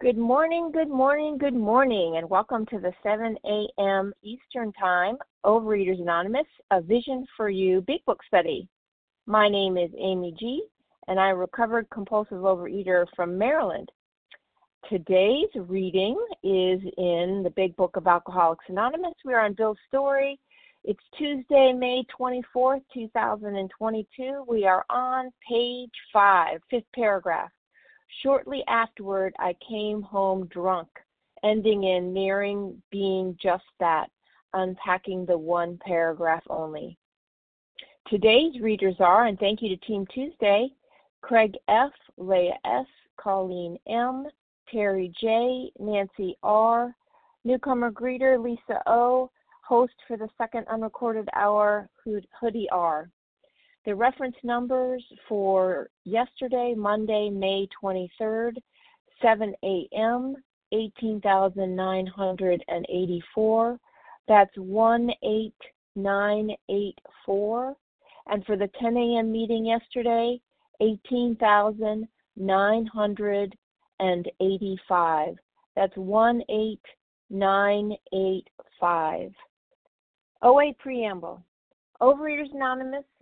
Good morning, good morning, good morning, and welcome to the 7 a.m. Eastern Time, Overeaters Anonymous, A Vision for You Big Book Study. My name is Amy G, and I'm a recovered compulsive overeater from Maryland. Today's reading is in the Big Book of Alcoholics Anonymous. We're on Bill's Story. It's Tuesday, May 24th, 2022. We are on page 5, fifth paragraph. Shortly afterward, I came home drunk, ending in nearing being just that, unpacking the one paragraph only. Today's readers are, and thank you to Team Tuesday, Craig F, Leah S, Colleen M, Terry J, Nancy R, newcomer greeter Lisa O, host for the second unrecorded hour, Hoodie R. The reference numbers for yesterday, Monday, May 23rd, 7 a.m., 18,984. That's 18984. And for the 10 a.m. meeting yesterday, 18,985. That's 18985. OA Preamble. Overeaters Anonymous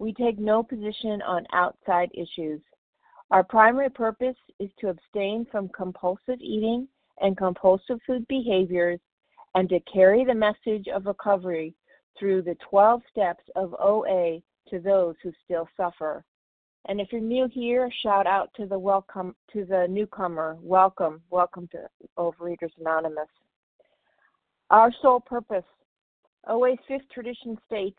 We take no position on outside issues. Our primary purpose is to abstain from compulsive eating and compulsive food behaviors and to carry the message of recovery through the 12 steps of OA to those who still suffer. And if you're new here, shout out to the newcomer. Welcome, welcome to Overeaters Anonymous. Our sole purpose. OA's fifth tradition states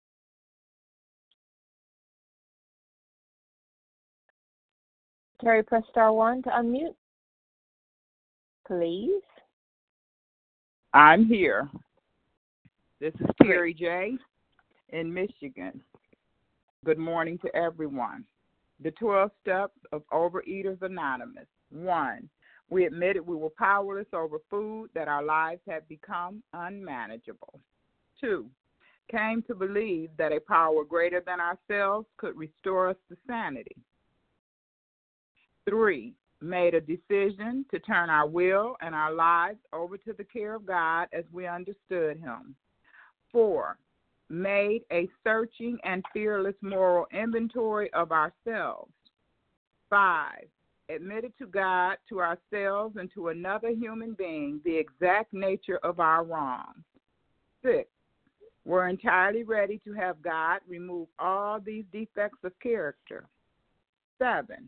Terry, press star 1 to unmute, please. I'm here. This is Terry J. in Michigan. Good morning to everyone. The 12 steps of Overeaters Anonymous. 1, we admitted we were powerless over food, that our lives had become unmanageable. 2, came to believe that a power greater than ourselves could restore us to sanity. 3, made a decision to turn our will and our lives over to the care of God as we understood him. 4, made a searching and fearless moral inventory of ourselves. 5, admitted to God, to ourselves, and to another human being the exact nature of our wrongs. 6, were entirely ready to have God remove all these defects of character. 7,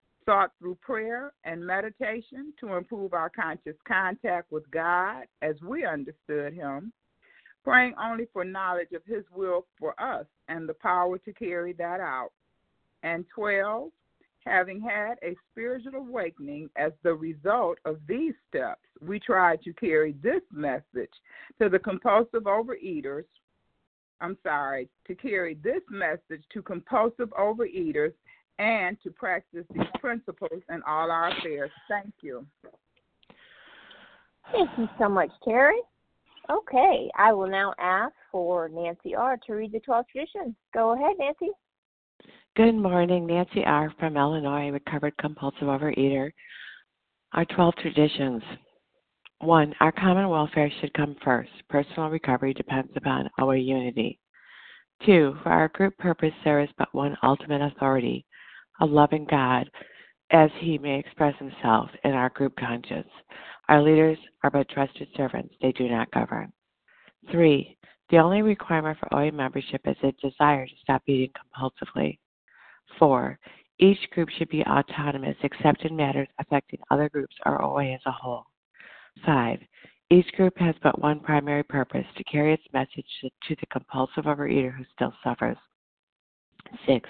sought through prayer and meditation to improve our conscious contact with God as we understood him, praying only for knowledge of his will for us and the power to carry that out. And 12, having had a spiritual awakening as the result of these steps, we tried to carry this message to the compulsive overeaters. To carry this message to compulsive overeaters and to practice these principles in all our affairs. Thank you. Thank you so much, Terry. Okay, I will now ask for Nancy R. to read the 12 traditions. Go ahead, Nancy. Good morning. Nancy R. from Illinois, recovered compulsive overeater. Our 12 traditions. 1. Our common welfare should come first. Personal recovery depends upon OA unity. 2. For our group purpose, there is but one ultimate authority, a loving God, as he may express himself in our group conscience. Our leaders are but trusted servants. They do not govern. 3. The only requirement for OA membership is a desire to stop eating compulsively. 4. Each group should be autonomous except in matters affecting other groups or OA as a whole. 5. Each group has but one primary purpose, to carry its message to the compulsive overeater who still suffers. 6.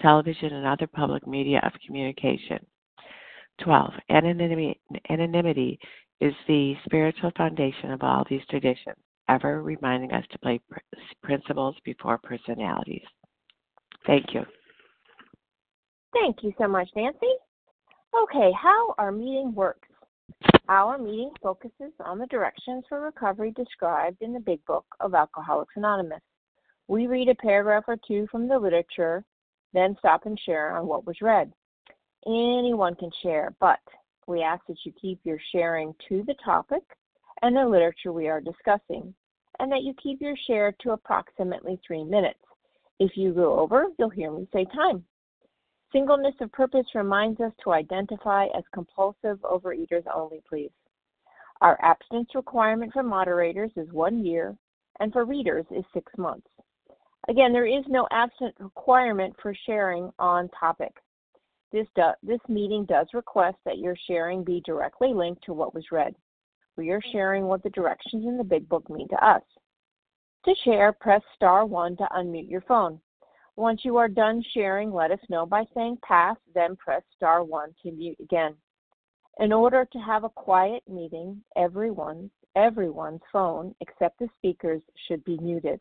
television, and other public media of communication. 12. Anonymity is the spiritual foundation of all these traditions, ever reminding us to place principles before personalities. Thank you. Thank you so much, Nancy. Okay, how our meeting works. Our meeting focuses on the directions for recovery described in the Big Book of Alcoholics Anonymous. We read a paragraph or two from the literature, then stop and share on what was read. Anyone can share, but we ask that you keep your sharing to the topic and the literature we are discussing, and that you keep your share to approximately 3 minutes. If you go over, you'll hear me say time. Singleness of purpose reminds us to identify as compulsive overeaters only, please. Our abstinence requirement for moderators is 1 year, and for readers is 6 months. Again, there is no abstinence requirement for sharing on topic. This meeting does request that your sharing be directly linked to what was read. We are sharing what the directions in the Big Book mean to us. To share, press star 1 to unmute your phone. Once you are done sharing, let us know by saying pass, then press star 1 to mute again. In order to have a quiet meeting, everyone's phone except the speaker's should be muted.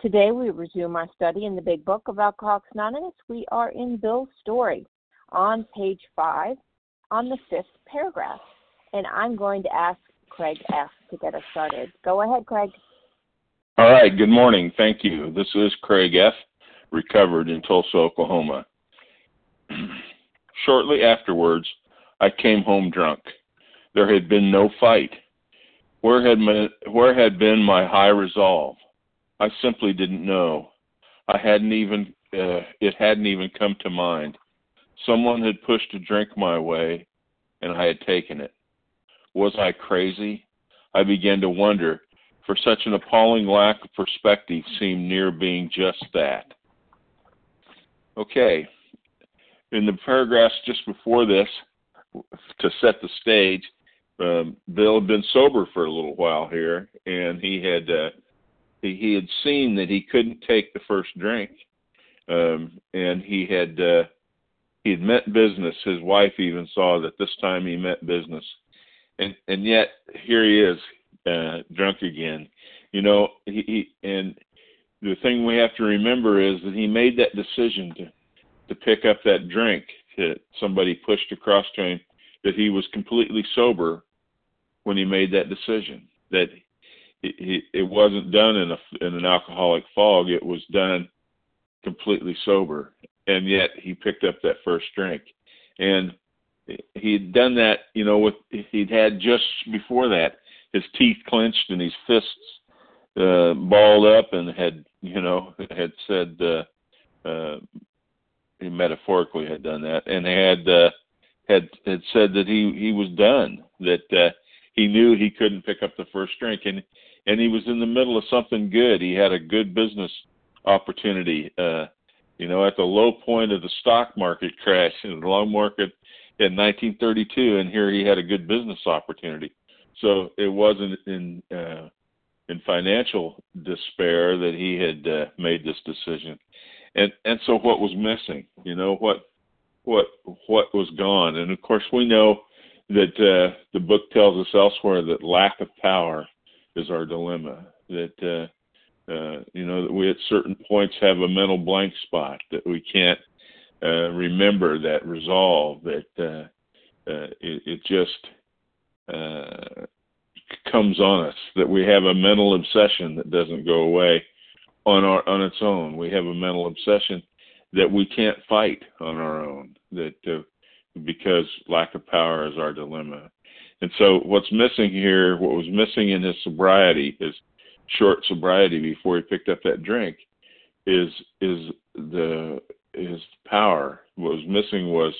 Today we resume our study in the Big Book of Alcoholics Anonymous. We are in Bill's Story on page 5 on the 5th paragraph, and I'm going to ask Craig F. to get us started. Go ahead, Craig. All right, good morning. Thank you. This is Craig F., recovered in Tulsa, Oklahoma. Shortly afterwards, I came home drunk. There had been no fight. Where had been my high resolve? I simply didn't know. It hadn't even come to mind. Someone had pushed a drink my way, and I had taken it. Was I crazy? I began to wonder, for such an appalling lack of perspective seemed near being just that. Okay, in the paragraphs just before this, to set the stage, Bill had been sober for a little while here, and he had seen that he couldn't take the first drink, and he had meant business. His wife even saw that this time he meant business, and yet here he is. Drunk again. You know, and the thing we have to remember is that he made that decision to pick up that drink that somebody pushed across to him, that he was completely sober when he made that decision, that it wasn't done in an alcoholic fog. It was done completely sober, and yet he picked up that first drink. And he'd done that, you know, he'd had just before that, his teeth clenched and his fists balled up, and had said, metaphorically had done that, and had said that he was done, that he knew he couldn't pick up the first drink, and he was in the middle of something good. He had a good business opportunity, at the low point of the stock market crash in the long market in 1932, and here he had a good business opportunity. So it wasn't in financial despair that he had made this decision. And so what was missing? What was gone? And of course we know that the book tells us elsewhere that lack of power is our dilemma, that that we at certain points have a mental blank spot, that we can't remember that resolve, that it just comes on us, that we have a mental obsession that doesn't go away on its own. We have a mental obsession that we can't fight on our own, that because lack of power is our dilemma. And so what's missing here, what was missing in his sobriety, his short sobriety before he picked up that drink, is power. What was missing was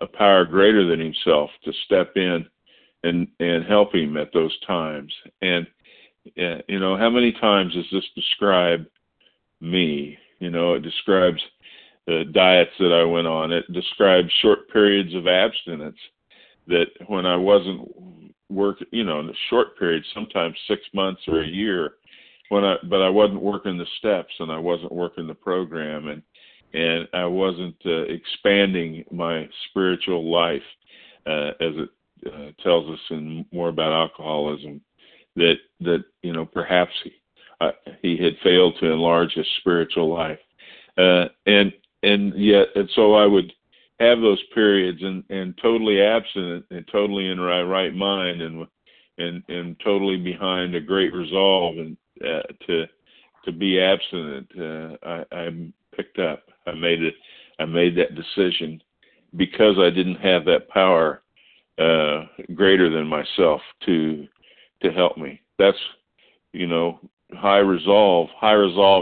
a power greater than himself to step in and help him at those times. And how many times does this describe me? It describes the diets that I went on. It describes short periods of abstinence, that when I wasn't working, in a short period, sometimes 6 months or a year, but I wasn't working the steps, and I wasn't working the program, and I wasn't expanding my spiritual life, as it tells us in more about alcoholism, that perhaps he had failed to enlarge his spiritual life, and so I would have those periods and totally abstinent and totally in my right mind and totally behind a great resolve and to be abstinent. I picked up. I made that decision because I didn't have that power greater than myself to help me. That's high resolve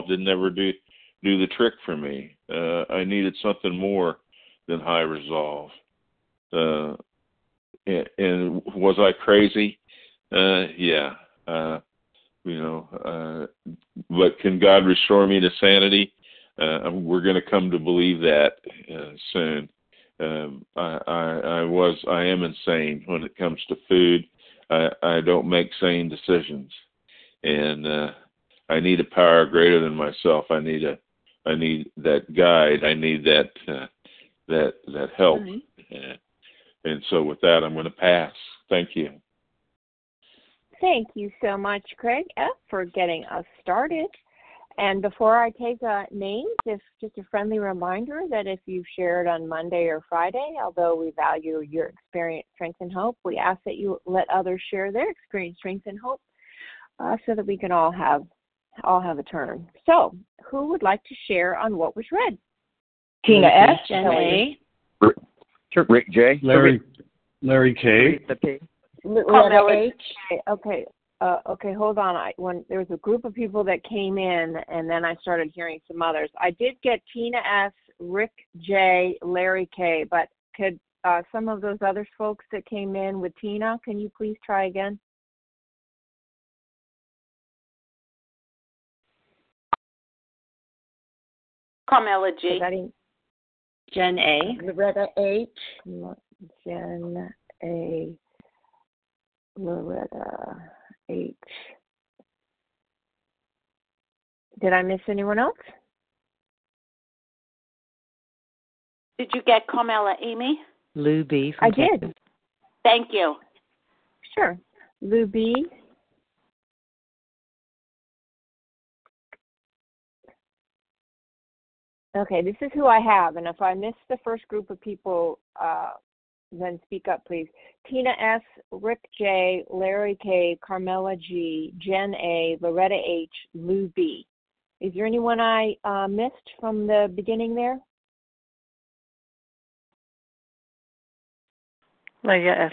didn't ever do the trick for me. I needed something more than high resolve. And was I crazy? Yeah. But can God restore me to sanity? We're going to come to believe that soon. I am insane when it comes to food. I don't make sane decisions, and I need a power greater than myself. I need that guide. I need that help. Right. And so with that, I'm going to pass. Thank you. Thank you so much, Craig F., for getting us started. And before I take names, just a friendly reminder that if you've shared on Monday or Friday, although we value your experience, strength, and hope, we ask that you let others share their experience, strength, and hope, so that we can all have a turn. So, who would like to share on what was read? Tina S. Jen A. Rick J. Larry K. Carmela H. Okay. Okay, hold on. There was a group of people that came in, and then I started hearing some others. I did get Tina S., Rick J., Larry K., but could some of those other folks that came in with Tina, can you please try again? Carmela G. Jen A. Loretta H. Jen A. Loretta H. Did I miss anyone else? Did you get Carmela Amy? Lou B. I Texas. Did. Thank you. Sure. Lou B. Okay, this is who I have, and if I miss the first group of people, then speak up, please. Tina S., Rick J., Larry K., Carmela G., Jen A., Loretta H., Lou B. Is there anyone I missed from the beginning there? Leah S.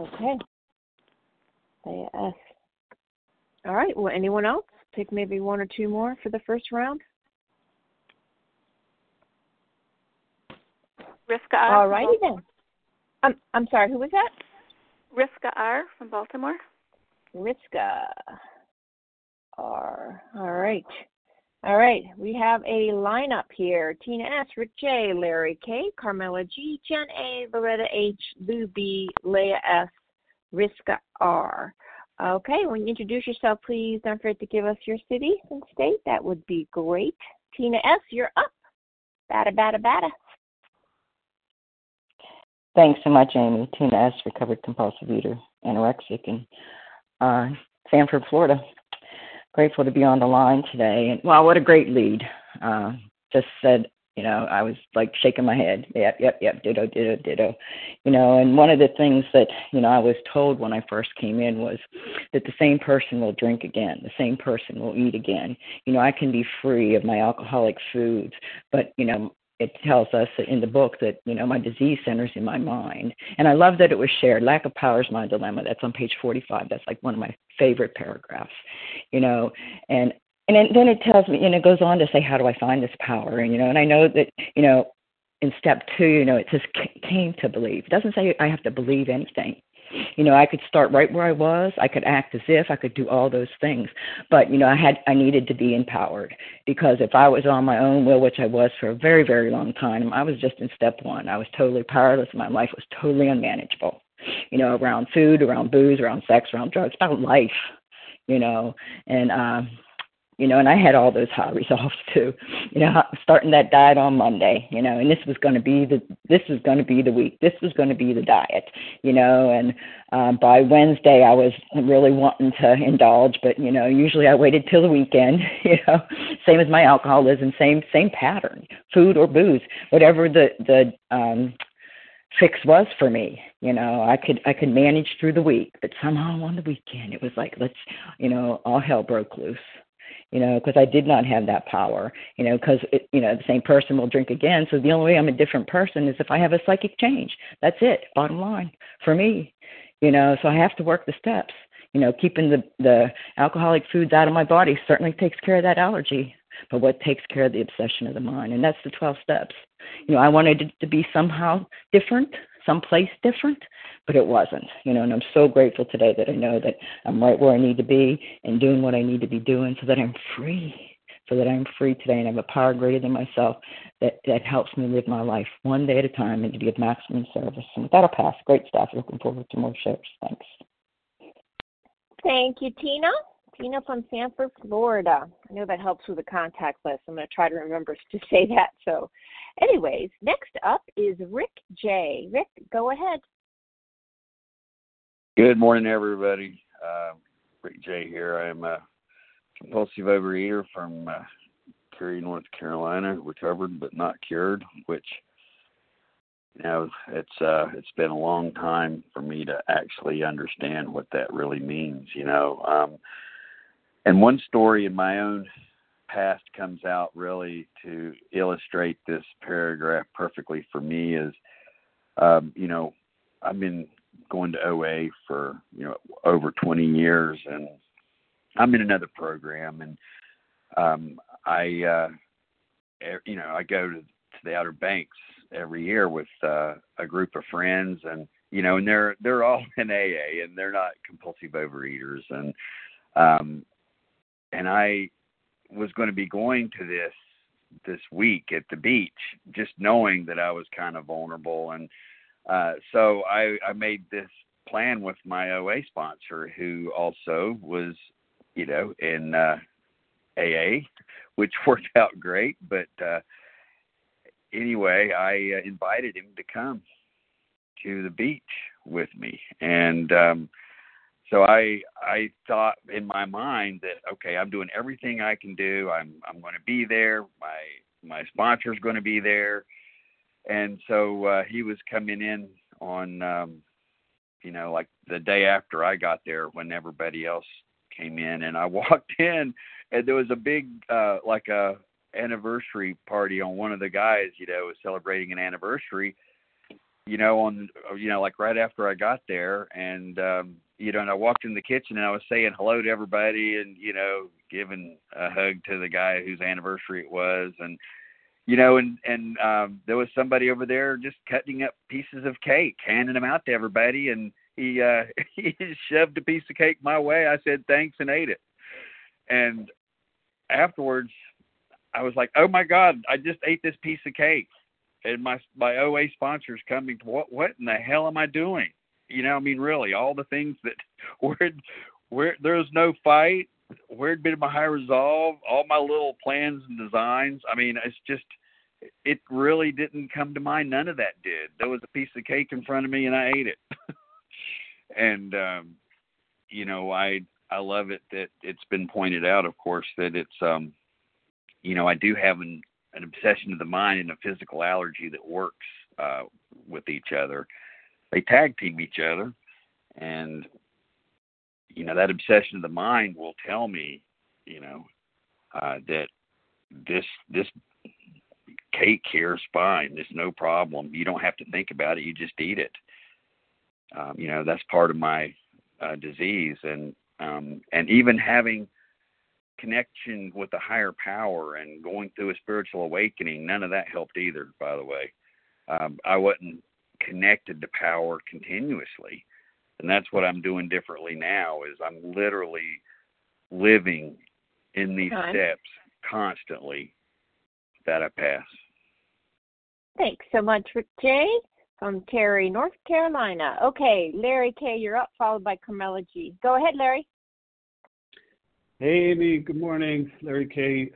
Okay. Leah S. All right. Well, anyone else? Pick maybe one or two more for the first round. Riska R. All righty then. I'm sorry, who was that? Riska R. from Baltimore. Riska R. All right. All right, we have a lineup here. Tina S., Rick J., Larry K., Carmela G., Jen A., Loretta H., Lou B., Leah S., Riska R. Okay, when you introduce yourself, please don't forget to give us your city and state. That would be great. Tina S., you're up. Bada, bada, bada. Thanks so much, Amy. Tina S., recovered compulsive eater, anorexic in Sanford, Florida. Grateful to be on the line today. And wow, what a great lead. Just said, you know, I was like shaking my head. Yep, ditto, ditto, ditto. You know, and one of the things that, you know, I was told when I first came in was that the same person will drink again. The same person will eat again. You know, I can be free of my alcoholic foods, but, you know, it tells us in the book that, you know, my disease centers in my mind. And I love that it was shared. Lack of power is my dilemma. That's on page 45. That's like one of my favorite paragraphs, you know. And then it tells me, and it goes on to say, how do I find this power? And, you know, and I know that, you know, in step 2, you know, it says came to believe. It doesn't say I have to believe anything. You know, I could start right where I was. I could act as if I could do all those things. But, you know, I needed to be empowered, because if I was on my own will, which I was for a very, very long time, I was just in step 1. I was totally powerless. My life was totally unmanageable, you know, around food, around booze, around sex, around drugs, about life, you know. And, you know, and I had all those high resolves too, you know, starting that diet on Monday, you know, and this was going to be the week, this was going to be the diet, you know, and by Wednesday I was really wanting to indulge, but, you know, usually I waited till the weekend, you know, same as my alcoholism, same pattern, food or booze, whatever the fix was for me, you know, I could manage through the week, but somehow on the weekend it was like, let's, you know, all hell broke loose. You know, because I did not have that power, you know, because, you know, the same person will drink again. So the only way I'm a different person is if I have a psychic change. That's it, bottom line, for me, you know. So I have to work the steps, you know. Keeping the alcoholic foods out of my body certainly takes care of that allergy. But what takes care of the obsession of the mind? And that's the 12 steps. You know, I wanted it to be somehow different, someplace different, but it wasn't, you know. And I'm so grateful today that I know that I'm right where I need to be and doing what I need to be doing, so that I'm free today and have a power greater than myself that helps me live my life one day at a time and to be of maximum service. And with that, I'll pass. Great stuff. Looking forward to more shares. Thanks. Thank you, Tina. Tina from Sanford, Florida. I know that helps with the contact list. I'm going to try to remember to say that. So anyways, next up is Rick J. Rick, go ahead. Good morning, everybody. Rick J. here. I am a compulsive overeater from Cary, North Carolina, recovered but not cured, which, you know, it's been a long time for me to actually understand what that really means, you know. And one story in my own past comes out really to illustrate this paragraph perfectly for me is, you know, I've been going to OA for, you know, over 20 years, and I'm in another program, and you know, I go to the Outer Banks every year with a group of friends, and, you know, and they're all in AA, and they're not compulsive overeaters, and I was going to be going to this week at the beach, just knowing that I was kind of vulnerable. And so I made this plan with my OA sponsor, who also was, you know, in AA, which worked out great. But anyway, I invited him to come to the beach with me. And so I thought in my mind that, okay, I'm doing everything I can do. I'm going to be there. My sponsor's going to be there. And so he was coming in on, you know, like the day after I got there, when everybody else came in. And I walked in, and there was a big, like a anniversary party on one of the guys, you know, was celebrating an anniversary, you know, on, you know, like right after I got there. And, you know, and I walked in the kitchen, and I was saying hello to everybody and, you know, giving a hug to the guy whose anniversary it was. And, you know, and there was somebody over there just cutting up pieces of cake, handing them out to everybody. And he shoved a piece of cake my way. I said, thanks, and ate it. And afterwards, I was like, oh my God, I just ate this piece of cake. And my OA sponsors coming, what in the hell am I doing? You know, I mean, really, all the things that where there was no fight, where had been my high resolve, all my little plans and designs. I mean, it's just, it really didn't come to mind. None of that did. There was a piece of cake in front of me and I ate it. And, you know, I love it that it's been pointed out, of course, that it's, you know, I do have an obsession of the mind and a physical allergy that works with each other. They tag team each other, and, you know, that obsession of the mind will tell me, you know, that this cake here is fine. There's no problem. You don't have to think about it. You just eat it. You know, that's part of my disease. And even having connection with a higher power and going through a spiritual awakening, none of that helped either, by the way. I wasn't connected to power continuously. And that's what I'm doing differently now, is I'm literally living in these steps constantly that I pass. Thanks so much, Rick J. from Cary, North Carolina. Okay, Larry K., you're up, followed by Carmela G. Go ahead, Larry. Hey, Amy. Good morning. Larry K.,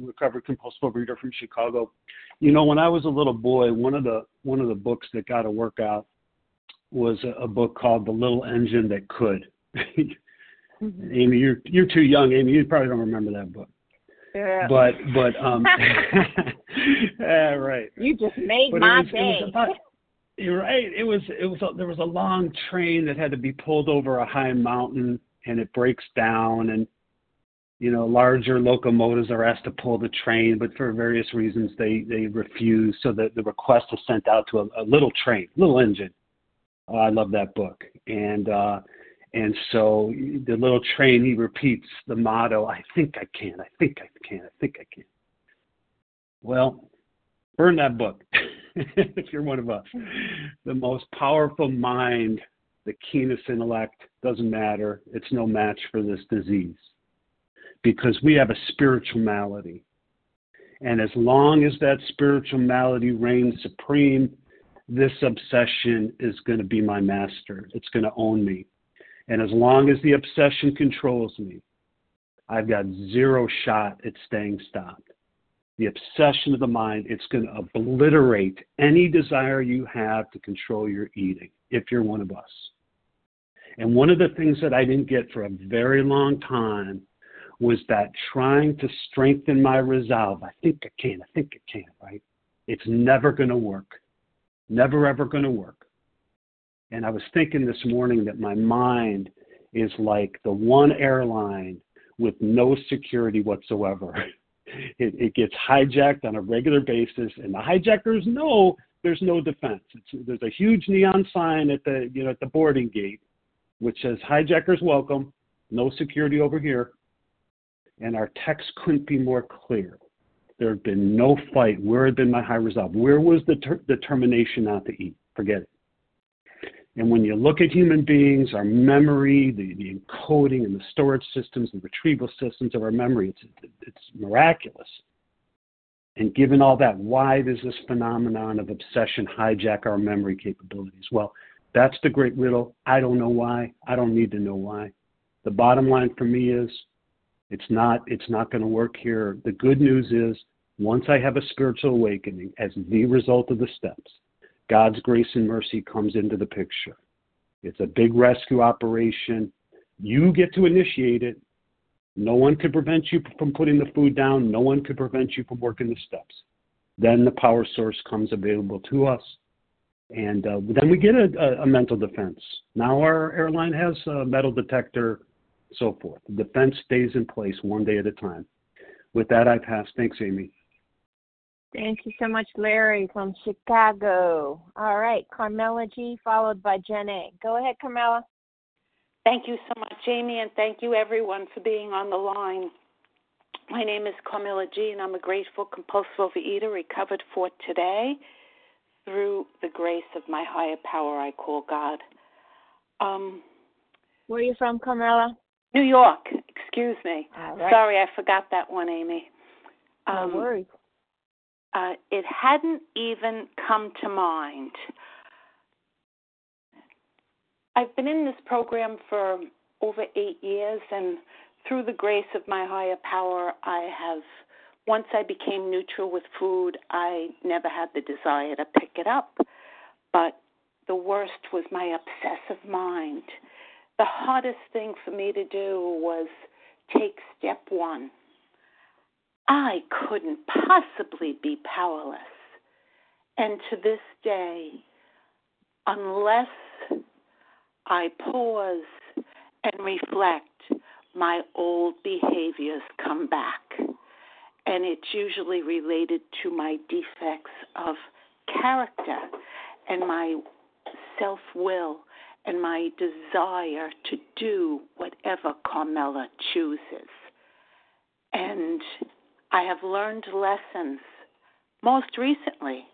recovered compulsive overeater from Chicago. You know, when I was a little boy, one of the books that got a workout was a book called The Little Engine That Could. Mm-hmm. Amy, you're too young, Amy. You probably don't remember that book. Yeah. But yeah, right. You just made my day. You're right. There was a long train that had to be pulled over a high mountain, and it breaks down, and, you know, larger locomotives are asked to pull the train, but for various reasons they refuse. So that the request was sent out to a little train, little engine. Oh, I love that book. And so the little train, he repeats the motto, I think I can, I think I can, I think I can. Well, burn that book if you're one of us. The most powerful mind, the keenest intellect, doesn't matter. It's no match for this disease, because we have a spiritual malady. And as long as that spiritual malady reigns supreme, this obsession is going to be my master. It's going to own me. And as long as the obsession controls me, I've got zero shot at staying stopped. The obsession of the mind, it's going to obliterate any desire you have to control your eating, if you're one of us. And one of the things that I didn't get for a very long time was that trying to strengthen my resolve. I think I can, I think I can, right? It's never going to work. Never, ever going to work. And I was thinking this morning that my mind is like the one airline with no security whatsoever. It gets hijacked on a regular basis, and the hijackers know there's no defense. There's a huge neon sign at the boarding gate, which says, hijackers welcome, no security over here. And our text couldn't be more clear. There had been no fight. Where had been my high resolve? Where was the determination not to eat? Forget it. And when you look at human beings, our memory, the encoding and the storage systems, the retrieval systems of our memory, it's miraculous. And given all that, why does this phenomenon of obsession hijack our memory capabilities? Well, that's the great riddle. I don't know why. I don't need to know why. The bottom line for me is, it's not going to work here. The good news is, once I have a spiritual awakening as the result of the steps, God's grace and mercy comes into the picture. It's a big rescue operation. You get to initiate it. No one can prevent you from putting the food down. No one can prevent you from working the steps. Then the power source comes available to us. And then we get a mental defense. Now our airline has a metal detector, so forth. The defense stays in place one day at a time. With that, I pass. Thanks, Amy. Thank you so much, Larry, from Chicago. All right, Carmela G., followed by Jen A. Go ahead, Carmela. Thank you so much, Amy, and thank you, everyone, for being on the line. My name is Carmela G, and I'm a grateful compulsive overeater recovered for today through the grace of my higher power I call God. Where are you from, Carmela? New York. Excuse me. Right. Sorry, I forgot that one, Amy. No worries. It hadn't even come to mind. I've been in this program for over 8 years, and through the grace of my higher power, once I became neutral with food, I never had the desire to pick it up. But the worst was my obsessive mind. The hardest thing for me to do was take step one. I couldn't possibly be powerless. And to this day, unless I pause and reflect, my old behaviors come back, and it's usually related to my defects of character and my self-will and my desire to do whatever Carmela chooses. And I have learned lessons most recently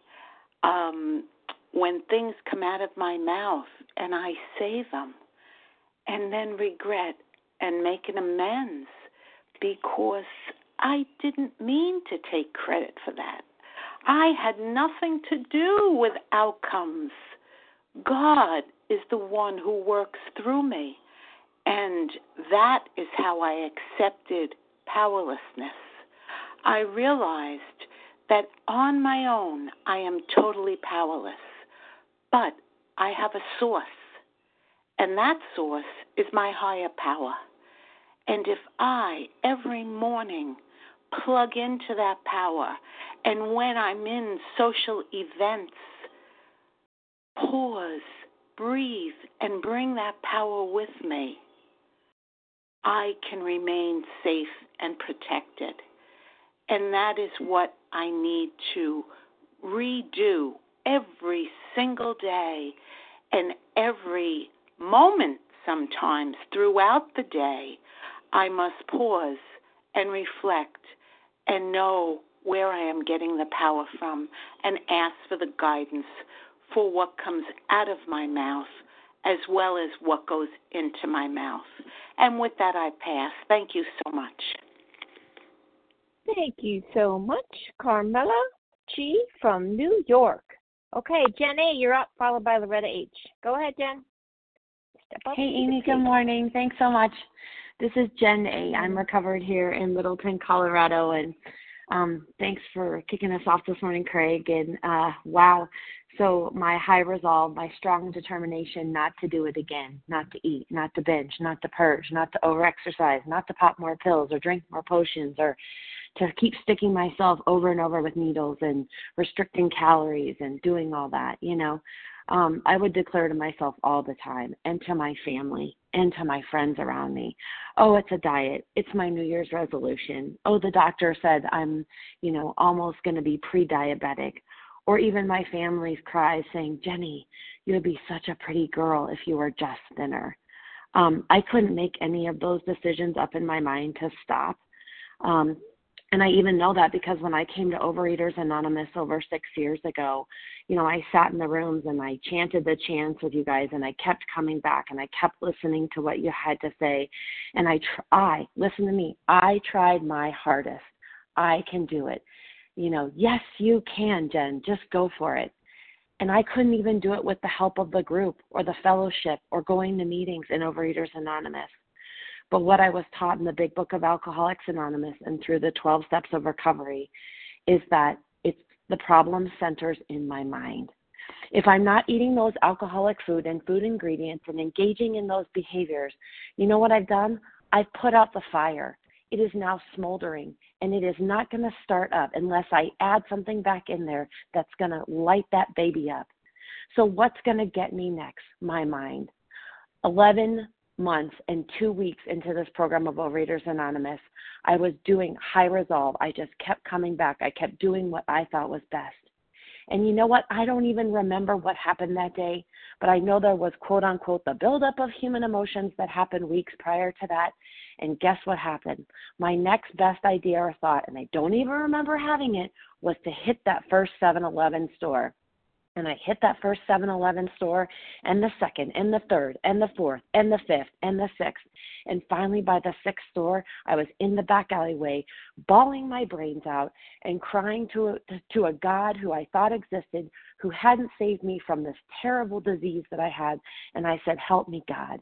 when things come out of my mouth and I say them and then regret and make an amends because I didn't mean to take credit for that. I had nothing to do with outcomes. God is the one who works through me, and that is how I accepted powerlessness. I realized that on my own I am totally powerless, but I have a source, and that source is my higher power. And if I, every morning, plug into that power, and when I'm in social events, pause, breathe, and bring that power with me, I can remain safe and protected. And that is what I need to redo every single day and every moment. Sometimes throughout the day, I must pause and reflect and know where I am getting the power from and ask for the guidance for what comes out of my mouth as well as what goes into my mouth. And with that, I pass. Thank you so much. Thank you so much, Carmela G. from New York. Okay, Jen A., you're up, followed by Loretta H. Go ahead, Jen. Hey, Amy, good morning. Thanks so much. This is Jen A. I'm recovered here in Littleton, Colorado, and thanks for kicking us off this morning, Craig. And wow, so my high resolve, my strong determination not to do it again, not to eat, not to binge, not to purge, not to overexercise, not to pop more pills or drink more potions or to keep sticking myself over and over with needles and restricting calories and doing all that, you know. I would declare to myself all the time and to my family and to my friends around me, oh, it's a diet. It's my New Year's resolution. Oh, the doctor said I'm, you know, almost going to be pre-diabetic. Or even my family's cries saying, Jenny, you'll be such a pretty girl if you were just thinner. I couldn't make any of those decisions up in my mind to stop. And I even know that because when I came to Overeaters Anonymous over 6 years ago, you know, I sat in the rooms and I chanted the chants with you guys, and I kept coming back and I kept listening to what you had to say. And listen to me, I tried my hardest. I can do it. You know, yes, you can, Jen, just go for it. And I couldn't even do it with the help of the group or the fellowship or going to meetings in Overeaters Anonymous. But what I was taught in the Big Book of Alcoholics Anonymous and through the 12 Steps of Recovery is that it's the problem centers in my mind. If I'm not eating those alcoholic food ingredients and engaging in those behaviors, you know what I've done? I've put out the fire. It is now smoldering, and it is not going to start up unless I add something back in there that's going to light that baby up. So what's going to get me next? My mind. 11 months and 2 weeks into this program of Overeaters Anonymous, I was doing high resolve. I just kept coming back. I kept doing what I thought was best. And you know what? I don't even remember what happened that day, but I know there was, quote unquote, the buildup of human emotions that happened weeks prior to that. And guess what happened? My next best idea or thought, and I don't even remember having it, was to hit that first 7-Eleven store. And I hit that first 7-Eleven store, and the second, and the third, and the fourth, and the fifth, and the sixth. And finally, by the sixth store, I was in the back alleyway, bawling my brains out and crying to a God who I thought existed, who hadn't saved me from this terrible disease that I had. And I said, help me, God.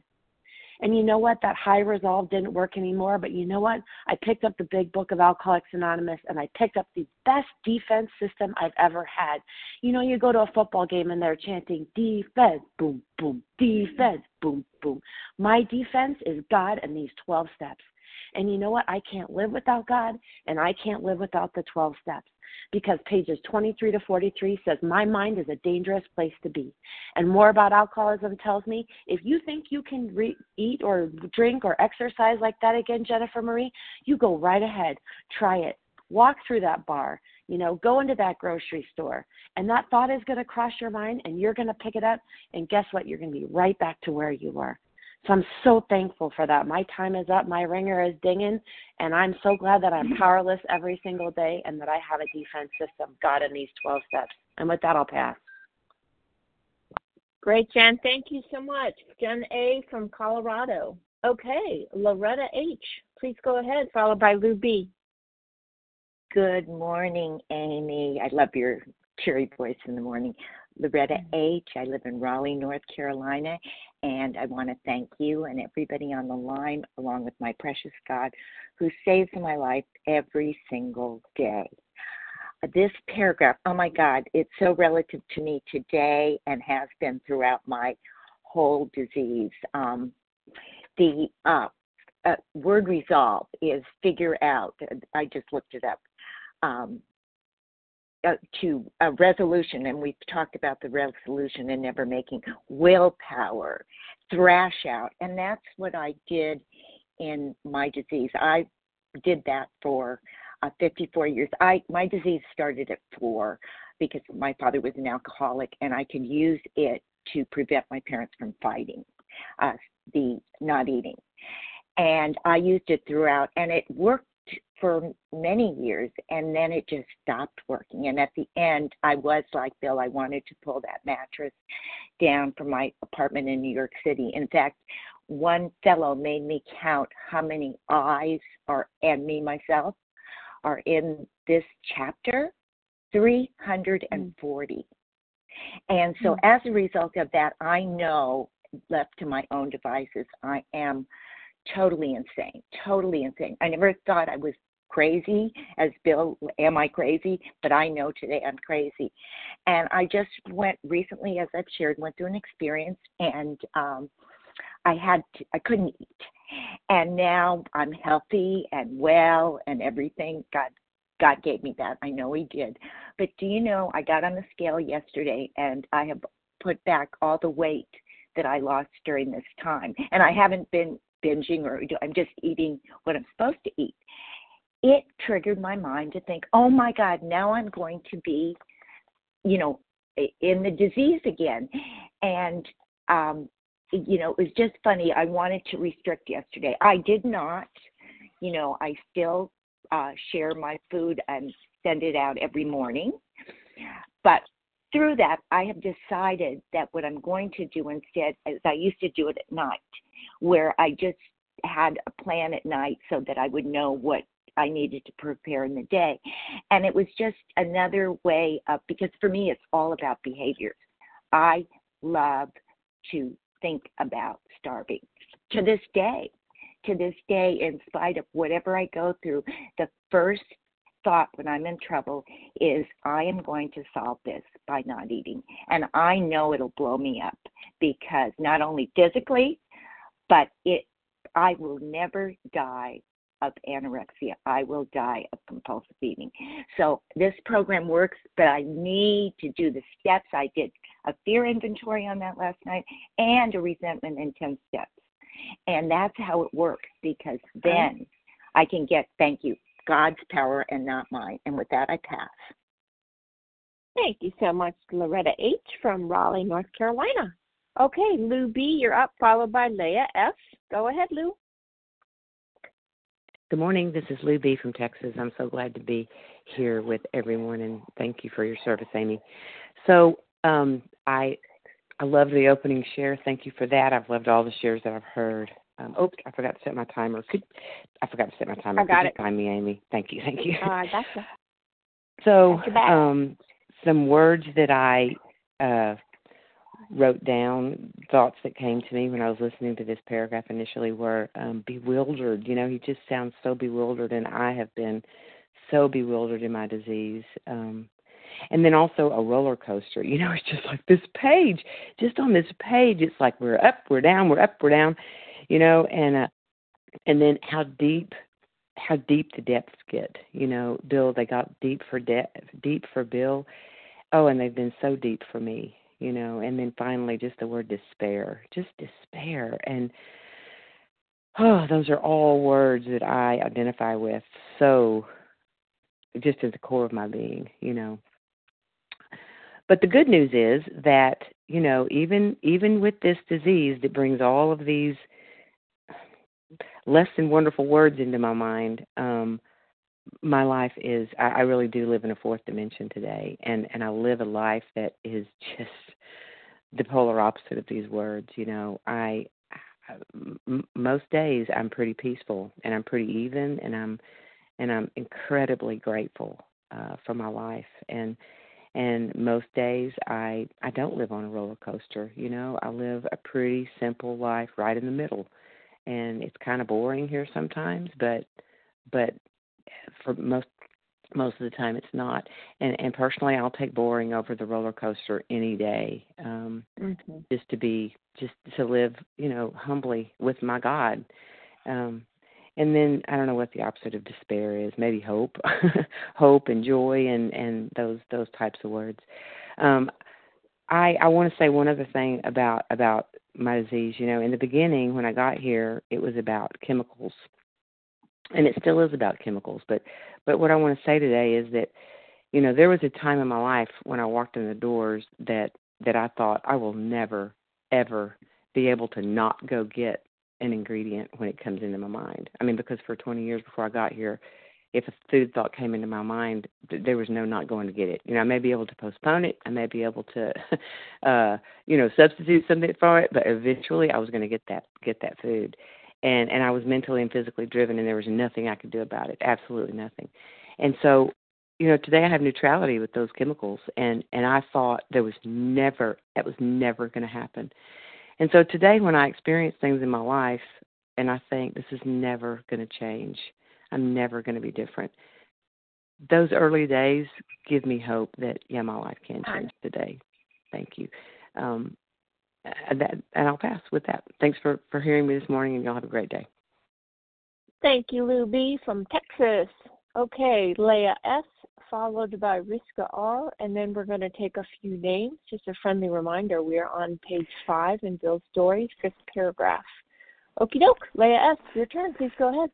And you know what? That high resolve didn't work anymore. But you know what? I picked up the Big Book of Alcoholics Anonymous, and I picked up the best defense system I've ever had. You know, you go to a football game, and they're chanting, defense, boom, boom, defense, boom, boom. My defense is God and these 12 steps. And you know what? I can't live without God, and I can't live without the 12 steps. Because pages 23 to 43 says, my mind is a dangerous place to be. And More About Alcoholism tells me, if you think you can eat or drink or exercise like that again, Jennifer Marie, you go right ahead. Try it. Walk through that bar. You know, go into that grocery store. And that thought is going to cross your mind, and you're going to pick it up. And guess what? You're going to be right back to where you were. So I'm so thankful for that. My time is up. My ringer is dinging. And I'm so glad that I'm powerless every single day and that I have a defense system, God, in these 12 steps. And with that, I'll pass. Great, Jen. Thank you so much. Jen A. from Colorado. Okay, Loretta H., please go ahead, followed by Lou B. Good morning, Amy. I love your cheery voice in the morning. Loretta H., I live in Raleigh, North Carolina, and I want to thank you and everybody on the line, along with my precious God, who saves my life every single day. This paragraph, oh my God, it's so relative to me today and has been throughout my whole disease. The word resolve is figure out. I just looked it up. To a resolution, and we've talked about the resolution and never making, willpower, thrash out, and that's what I did in my disease. I did that for 54 years. My disease started at 4 because my father was an alcoholic, and I could use it to prevent my parents from fighting, the not eating, and I used it throughout, and it worked for many years, and then it just stopped working. And at the end, I was like Bill. I wanted to pull that mattress down from my apartment in New York City. In fact, one fellow made me count how many I's are, and me, myself, are in this chapter, 340. And so as a result of that, I know, left to my own devices, I am totally insane. I never thought I was crazy, as Bill, am I crazy? But I know today I'm crazy. And I just went recently, as I've shared, went through an experience, and I couldn't eat. And now I'm healthy and well and everything. God gave me that. I know he did. But do you know, I got on the scale yesterday, and I have put back all the weight that I lost during this time. And I haven't been binging, or I'm just eating what I'm supposed to eat. It triggered my mind to think, oh my God, now I'm going to be, you know, in the disease again. And, you know, it was just funny. I wanted to restrict yesterday. I did not, you know, I still share my food and send it out every morning. But through that, I have decided that what I'm going to do instead is I used to do it at night, where I just had a plan at night so that I would know what I needed to prepare in the day. And it was just another way of, because for me, it's all about behaviors. I love to think about starving to this day, in spite of whatever I go through. The first thought when I'm in trouble is I am going to solve this by not eating. And I know it'll blow me up, because not only physically, but I will never die of anorexia. I will die of compulsive eating. So this program works, but I need to do the steps. I did a fear inventory on that last night, and a resentment in 10 steps. And that's how it works, because then I can get, thank you, God's power and not mine. And with that, I pass. Thank you so much, Loretta H. from Raleigh, North Carolina. Okay, Lou B., you're up, followed by Leah S. Go ahead, Lou. Good morning. This is Lou B. from Texas. I'm so glad to be here with everyone, and thank you for your service, Amy. So I love the opening share. Thank you for that. I've loved all the shares that I've heard. Oops, I forgot to set my timer. I got it. Could you time me, Amy? Thank you. Gotcha. So some words that I wrote down, thoughts that came to me when I was listening to this paragraph initially were bewildered. You know, he just sounds so bewildered, and I have been so bewildered in my disease. And then also a roller coaster. You know, it's just like this page, just on this page, it's like we're up, we're down, we're up, we're down. You know, and then how deep the depths get. You know, Bill, they got deep for Bill. Oh, and they've been so deep for me. You know, and then finally just the word despair, just despair. And oh, those are all words that I identify with. So just at the core of my being, you know. But the good news is that, you know, even with this disease that brings all of these less than wonderful words into my mind, my life is, I really do live in a fourth dimension today, and I live a life that is just the polar opposite of these words. You know, most days I'm pretty peaceful, and I'm pretty even, and I'm incredibly grateful for my life, and most days I don't live on a roller coaster. You know, I live a pretty simple life right in the middle, and it's kind of boring here sometimes, but for most of the time it's not. And personally, I'll take boring over the roller coaster any day. Okay. Just to live, you know, humbly with my God. And then I don't know what the opposite of despair is, maybe hope and joy and those types of words. I want to say one other thing about my disease. You know, in the beginning when I got here, it was about chemicals. And it still is about chemicals, but what I want to say today is that, you know, there was a time in my life when I walked in the doors that I thought I will never, ever be able to not go get an ingredient when it comes into my mind. I mean, because for 20 years before I got here, if a food thought came into my mind, there was no not going to get it. You know, I may be able to postpone it. I may be able to, you know, substitute something for it, but eventually I was going to get that food. And I was mentally and physically driven, and there was nothing I could do about it, absolutely nothing. And so, you know, today I have neutrality with those chemicals, and I thought that was never going to happen. And so today when I experience things in my life, and I think this is never going to change, I'm never going to be different, those early days give me hope that, yeah, my life can change today. Thank you. And I'll pass with that. Thanks for hearing me this morning, and y'all have a great day. Thank you, Lou B. from Texas. Okay, Leah S., followed by Riska R., and then we're going to take a few names. Just a friendly reminder, we are on page 5 in Bill's Story, 5th paragraph. Okie doke, Leah S., your turn. Please go ahead.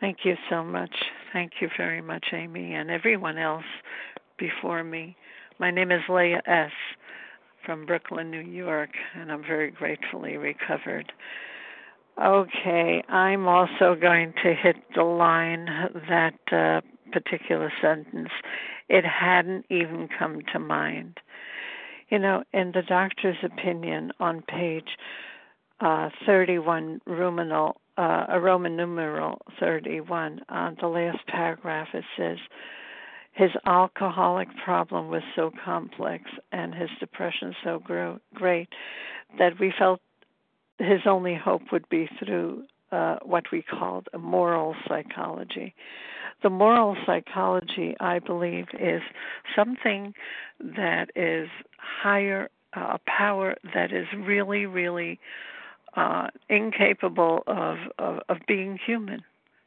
Thank you so much. Thank you very much, Amy, and everyone else before me. My name is Leah S., from Brooklyn, New York, and I'm very gratefully recovered. Okay, I'm also going to hit the line, that particular sentence. It hadn't even come to mind. You know, in the doctor's opinion on page 31, Roman numeral 31, the last paragraph, it says, his alcoholic problem was so complex and his depression so great that we felt his only hope would be through what we called a moral psychology. The moral psychology, I believe, is something that is higher, a power that is really, really incapable of being human.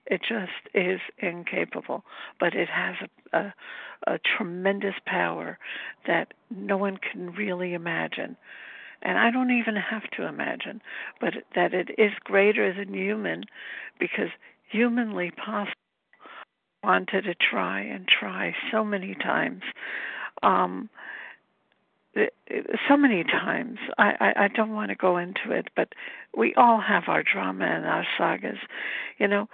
It just is incapable, but it has a tremendous power that no one can really imagine. And I don't even have to imagine, but that it is greater than human, because humanly possible, I wanted to try so many times So many times. I don't want to go into it, but we all have our drama and our sagas. You know,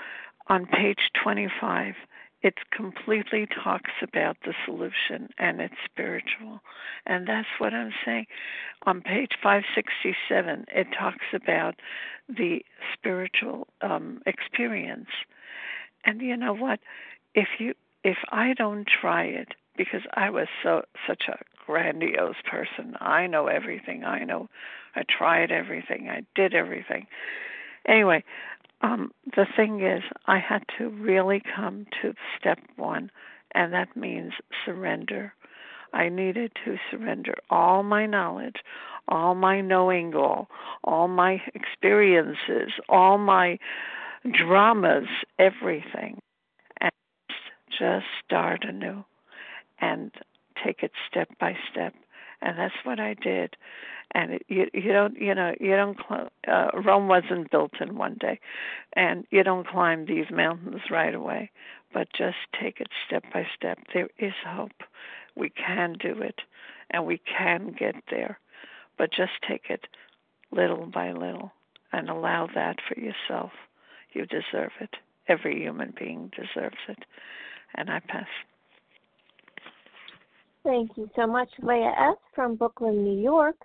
on page 25, it completely talks about the solution, and it's spiritual. And that's what I'm saying. On page 567, it talks about the spiritual experience. And you know what? If I don't try it, because I was such a grandiose person. I know everything. I tried everything. I did everything. Anyway, the thing is, I had to really come to step one, and that means surrender. I needed to surrender all my knowledge, all my knowing all my experiences, all my dramas, everything, and just start anew and take it step by step. And that's what I did. And Rome wasn't built in one day, and you don't climb these mountains right away, but just take it step by step. There is hope. We can do it, and we can get there, but just take it little by little and allow that for yourself. You deserve it. Every human being deserves it. And I pass. Thank you so much, Leah S. from Brooklyn, New York.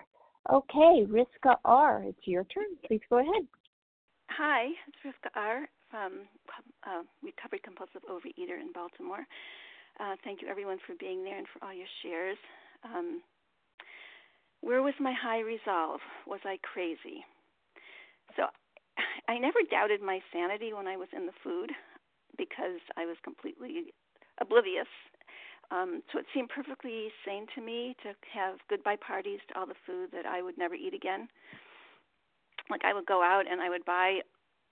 Okay, Riska R., it's your turn. Please go ahead. Hi, it's Riska R. from Recovered Compulsive Overeater in Baltimore. Thank you, everyone, for being there and for all your shares. Where was my high resolve? Was I crazy? So I never doubted my sanity when I was in the food because I was completely oblivious. So it seemed perfectly sane to me to have goodbye parties to all the food that I would never eat again. Like I would go out and I would buy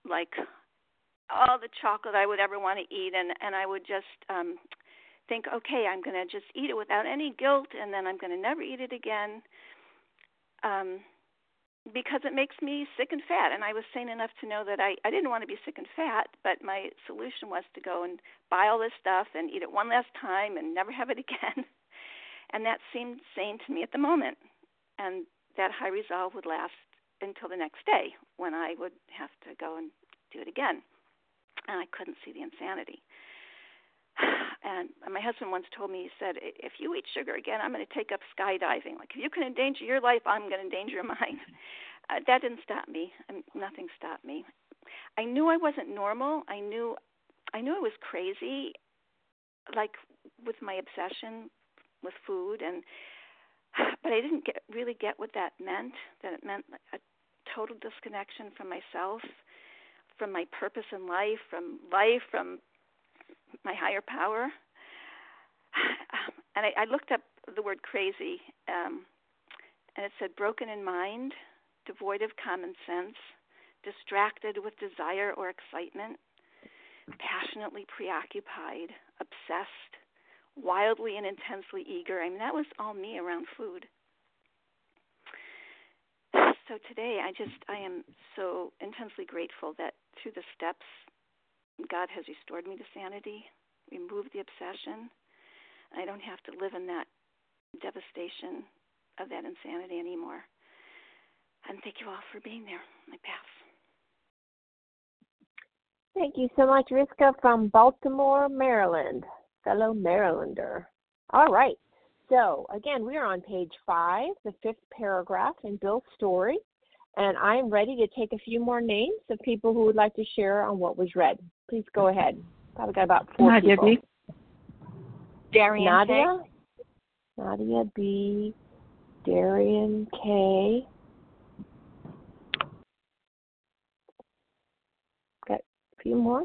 like all the chocolate I would ever want to eat, and I would just think, okay, I'm going to just eat it without any guilt, and then I'm going to never eat it again because it makes me sick and fat. And I was sane enough to know that I didn't want to be sick and fat, but my solution was to go and buy all this stuff and eat it one last time and never have it again. And that seemed sane to me at the moment. And that high resolve would last until the next day when I would have to go and do it again. And I couldn't see the insanity. And my husband once told me, he said, if you eat sugar again, I'm going to take up skydiving. Like, if you can endanger your life, I'm going to endanger mine. That didn't stop me. Nothing stopped me. I knew I wasn't normal. I knew I was crazy, like with my obsession with food. But I didn't really get what that meant, that it meant a total disconnection from myself, from my purpose in life, from my higher power. And I looked up the word crazy, and it said broken in mind, devoid of common sense, distracted with desire or excitement, passionately preoccupied, obsessed, wildly and intensely eager. I mean, that was all me around food. So today I am so intensely grateful that through the steps, God has restored me to sanity, removed the obsession. I don't have to live in that devastation of that insanity anymore. And thank you all for being there. I pass. Thank you so much, Riska from Baltimore, Maryland, fellow Marylander. All right. So, again, we are on page 5, the 5th paragraph in Bill's story. And I'm ready to take a few more names of people who would like to share on what was read. Please go ahead. Probably got about 4 Nadia people. Nadia B. Darian K. Got a few more.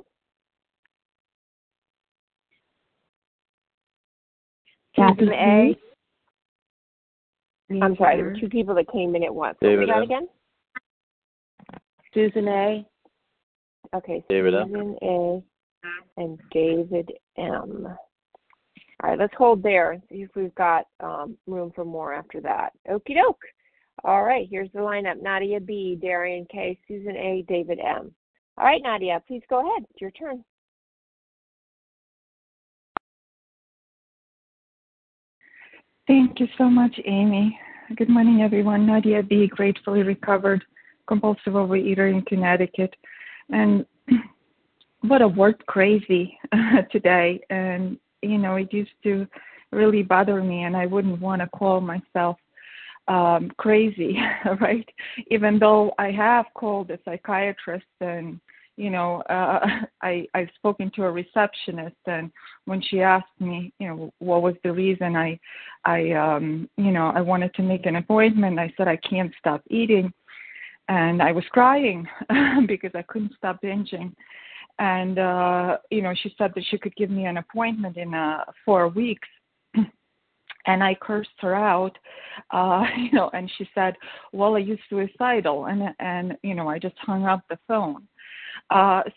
Susan A. I'm sorry, there were 2 people that came in at once. David M. What was that again? Susan A. Okay, David Susan M. A. and David M. All right, let's hold there and see if we've got room for more after that. Okie doke. All right, here's the lineup: Nadia B., Darian K., Susan A., David M. All right, Nadia, please go ahead. It's your turn. Thank you so much, Amy. Good morning, everyone. Nadia B, gratefully recovered compulsive overeater in Connecticut. And what a word, crazy, today. And, you know, it used to really bother me, and I wouldn't want to call myself crazy, right? Even though I have called a psychiatrist and, you know, I've spoken to a receptionist, and when she asked me, you know, what was the reason I wanted to make an appointment, I said I can't stop eating, and I was crying because I couldn't stop binging. And, you know, she said that she could give me an appointment in 4 weeks. And I cursed her out, you know, and she said, well, are you suicidal? And you know, I just hung up the phone.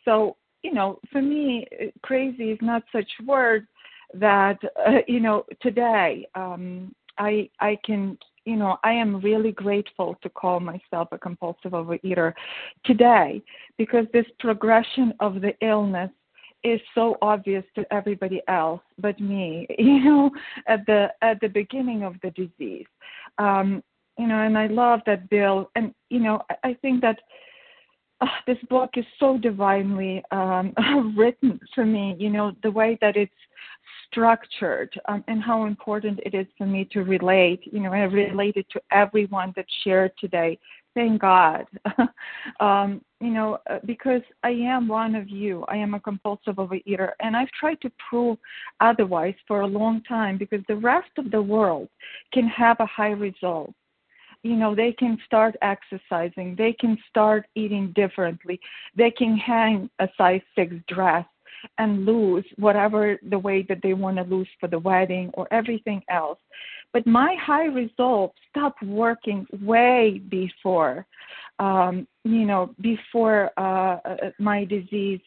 So, you know, for me, crazy is not such a word that, you know, today I can, you know, I am really grateful to call myself a compulsive overeater today, because this progression of the illness is so obvious to everybody else but me, you know, at the beginning of the disease. You know, and I love that Bill, and, you know, I think that this book is so divinely written for me, you know, the way that it's structured, and how important it is for me to relate. You know, I related to everyone that shared today. Thank God. You know, because I am one of you. I am a compulsive overeater, and I've tried to prove otherwise for a long time, because the rest of the world can have a high result. You know, they can start exercising. They can start eating differently. They can hang a size 6 dress and lose whatever the weight that they want to lose for the wedding or everything else. But my high resolve stopped working way before, you know, before my disease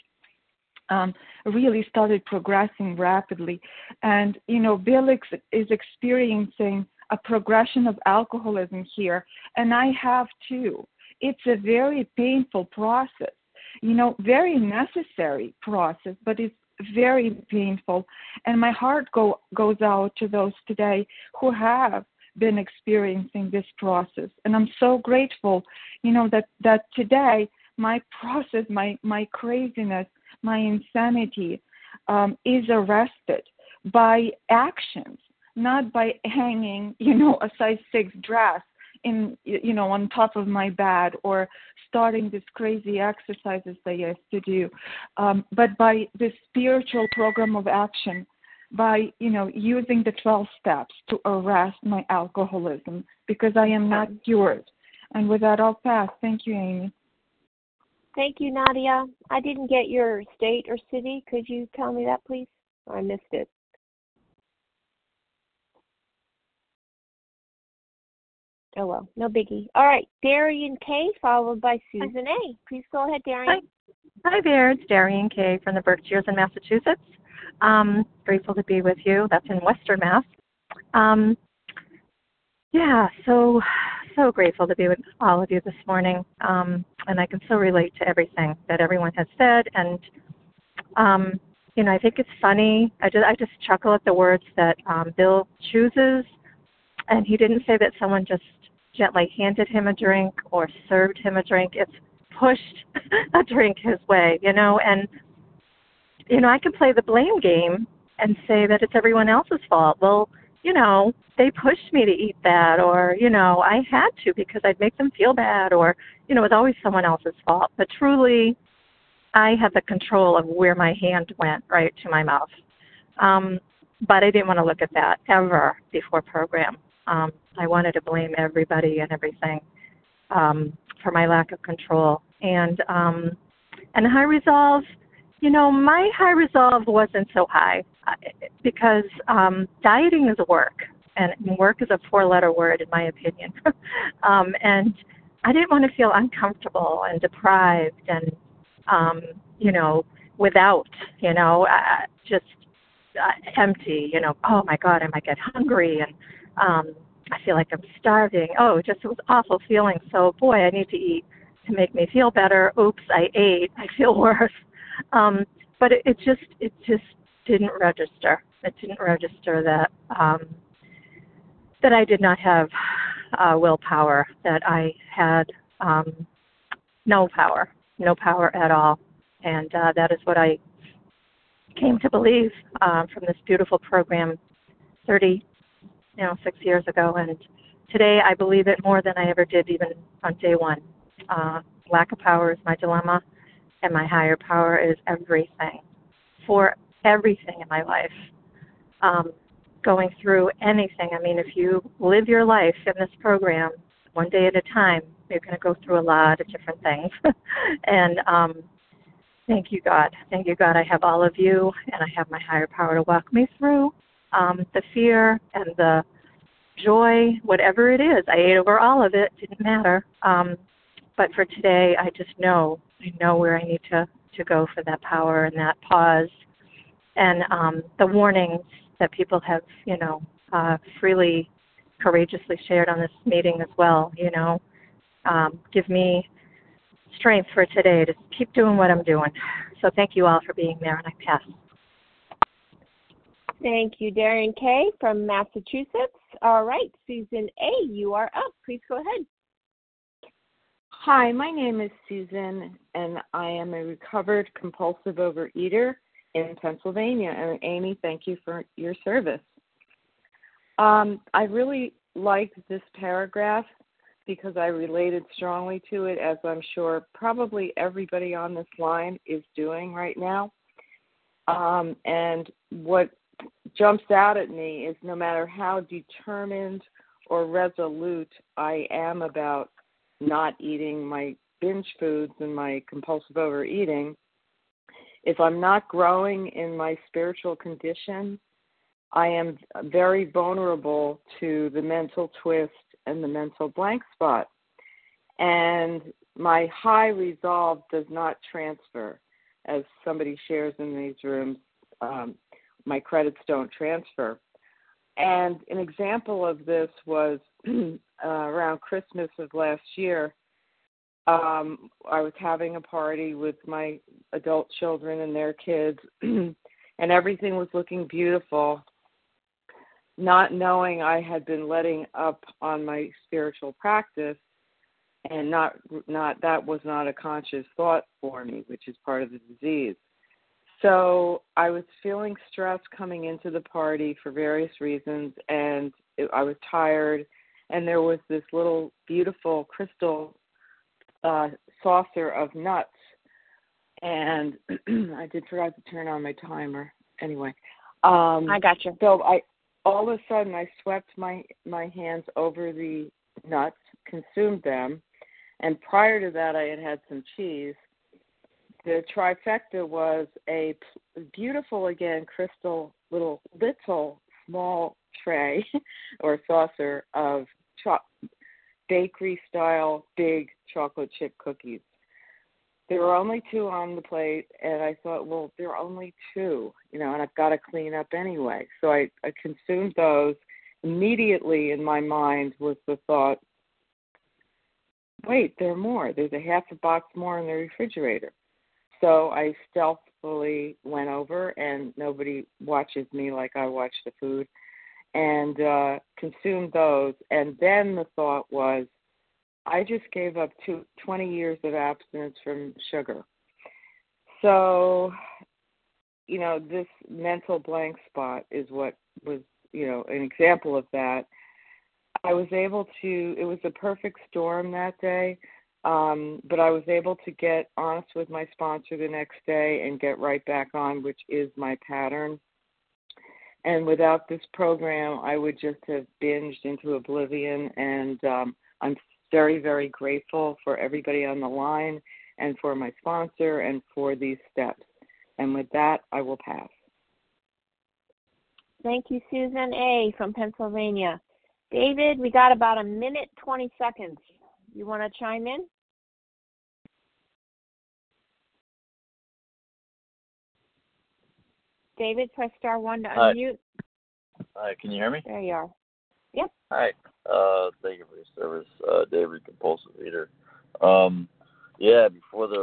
really started progressing rapidly. And, you know, Bill is experiencing a progression of alcoholism here, and I have too. It's a very painful process. You know, very necessary process, but it's very painful. And my heart goes out to those today who have been experiencing this process. And I'm so grateful, you know, that today my process, my craziness, my insanity is arrested by actions, not by hanging, you know, a size 6 dress in, you know, on top of my bed, or starting these crazy exercises they used to do, but by this spiritual program of action, by, you know, using the 12 steps to arrest my alcoholism, because I am not cured. And with that, I'll pass. Thank you, Amy. Thank you, Nadia. I didn't get your state or city. Could you tell me that, please? I missed it. Oh, well, no biggie. All right, Darian K, followed by Susan A. Please go ahead, Darian. Hi there. It's Darian K from the Berkshires in Massachusetts. Grateful to be with you. That's in Western Mass. Yeah, so grateful to be with all of you this morning. And I can so relate to everything that everyone has said. And, you know, I think it's funny. I just chuckle at the words that Bill chooses. And he didn't say that someone just gently handed him a drink or served him a drink. It's pushed a drink his way, you know. And, you know, I can play the blame game and say that it's everyone else's fault. Well, you know, they pushed me to eat that, or, you know, I had to because I'd make them feel bad, or, you know, it's always someone else's fault. But truly, I had the control of where my hand went, right to my mouth. But I didn't want to look at that ever before program. I wanted to blame everybody and everything for my lack of control. And high resolve, you know, my high resolve wasn't so high because dieting is work, and work is a 4-letter word in my opinion. And I didn't want to feel uncomfortable and deprived and, you know, without, you know, just empty, you know, oh my God, I might get hungry and I feel like I'm starving. Oh, just it was awful feeling. So, boy, I need to eat to make me feel better. Oops, I ate. I feel worse. But it just didn't register. It didn't register that that I did not have willpower, that I had no power at all. And that is what I came to believe from this beautiful program 6 years ago. And today I believe it more than I ever did even on day one. Lack of power is my dilemma, and my higher power is everything, for everything in my life. Going through anything. I mean, if you live your life in this program one day at a time, you're going to go through a lot of different things. And thank you, God. Thank you, God. I have all of you, and I have my higher power to walk me through the fear and the joy, whatever it is. I ate over all of it. Didn't matter. But for today, I just know. I know where I need to go for that power and that pause and the warnings that people have, freely, courageously shared on this meeting as well, give me strength for today to keep doing what I'm doing. So thank you all for being there, and I pass. Thank you, Darian K. from Massachusetts. All right, Susan A., you are up. Please go ahead. Hi, my name is Susan, and I am a recovered compulsive overeater in Pennsylvania. And Amy, thank you for your service. I really liked this paragraph because I related strongly to it, as I'm sure probably everybody on this line is doing right now. And what jumps out at me is no matter how determined or resolute I am about not eating my binge foods and my compulsive overeating, if I'm not growing in my spiritual condition, I am very vulnerable to the mental twist and the mental blank spot. And my high resolve does not transfer. As somebody shares in these rooms, my credits don't transfer. And an example of this was around Christmas of last year. I was having a party with my adult children and their kids, and everything was looking beautiful, not knowing I had been letting up on my spiritual practice, and not that was not a conscious thought for me, which is part of the disease. So I was feeling stressed coming into the party for various reasons, and I was tired, and there was this little beautiful crystal saucer of nuts, and I forgot to turn on my timer. Anyway, I got you. So I, all of a sudden, I swept my hands over the nuts, consumed them, and prior to that, I had some cheese. The trifecta was a beautiful, again, crystal little small tray or saucer of bakery-style big chocolate chip cookies. There were only two on the plate, and I thought, well, there are only two, and I've got to clean up anyway. So I consumed those. Immediately in my mind was the thought, wait, there are more. There's a half a box more in the refrigerator. So I stealthily went over, and nobody watches me like I watch the food, and consumed those. And then the thought was, I just gave up 20 years of abstinence from sugar. So, this mental blank spot is what was, an example of that. I was able to, it was a perfect storm that day, but I was able to get honest with my sponsor the next day and get right back on, which is my pattern. And without this program, I would just have binged into oblivion. And I'm very, very grateful for everybody on the line and for my sponsor and for these steps. And with that, I will pass. Thank you, Susan A. from Pennsylvania. David, we got about a minute, 20 seconds. You want to chime in? David, press star one to unmute. Hi, can you hear me? There you are. Yep. Hi. Thank you for your service, David, compulsive eater. Before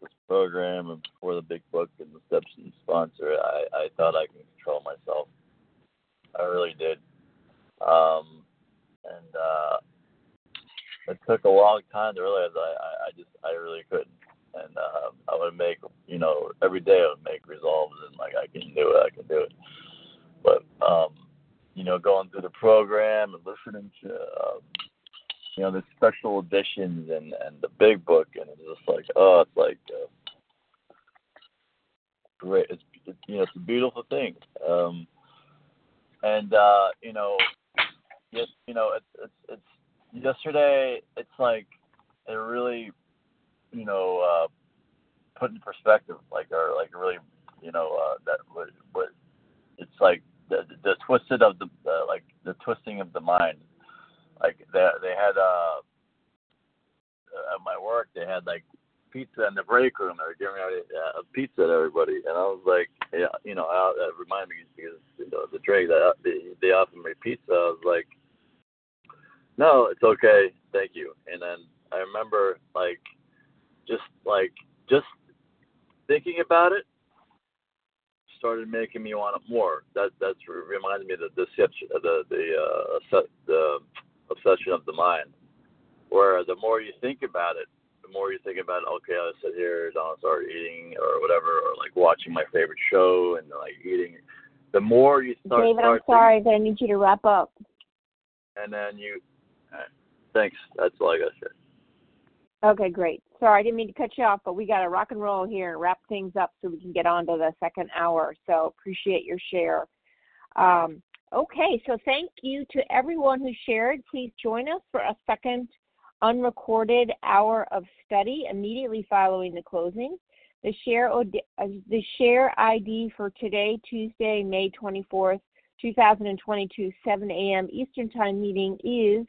this program and before the Big Book and the steps and sponsor, I thought I could control myself. I really did. It took a long time to realize I really couldn't. And I would make, every day I would make resolves and I can do it. But, going through the program and listening to, the special editions and the Big Book, and it's just great. It's a beautiful thing. It's yesterday. It's it really, put in perspective, the twisted of the twisting of the mind. They had at my work they had pizza in the break room. They were giving out a pizza to everybody, and I was that reminded me because the drink that they offered me pizza. I was like, no, it's okay, thank you. And then I remember just thinking about it started making me want it more. That's reminded me that the obsession of the mind, where the more you think about it, okay, I sit here, I'll start eating or whatever, or watching my favorite show and eating. The more you start, David, I'm sorry, but I need you to wrap up. And then thanks. That's all I got to say. Okay, great. Sorry, I didn't mean to cut you off, but we got to rock and roll here and wrap things up so we can get on to the second hour. So appreciate your share. Okay, so thank you to everyone who shared. Please join us for a second unrecorded hour of study immediately following the closing. The share ID for today, Tuesday, May 24th, 2022, 7 a.m. Eastern Time meeting is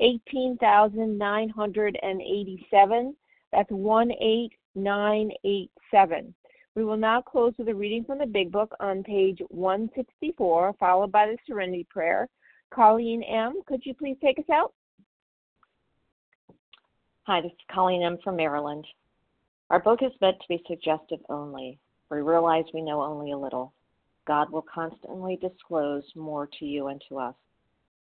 18,987. That's 18987. We will now close with a reading from the Big Book on page 164, followed by the Serenity Prayer. Colleen M., could you please take us out? Hi, this is Colleen M. from Maryland. Our book is meant to be suggestive only. We realize we know only a little. God will constantly disclose more to you and to us.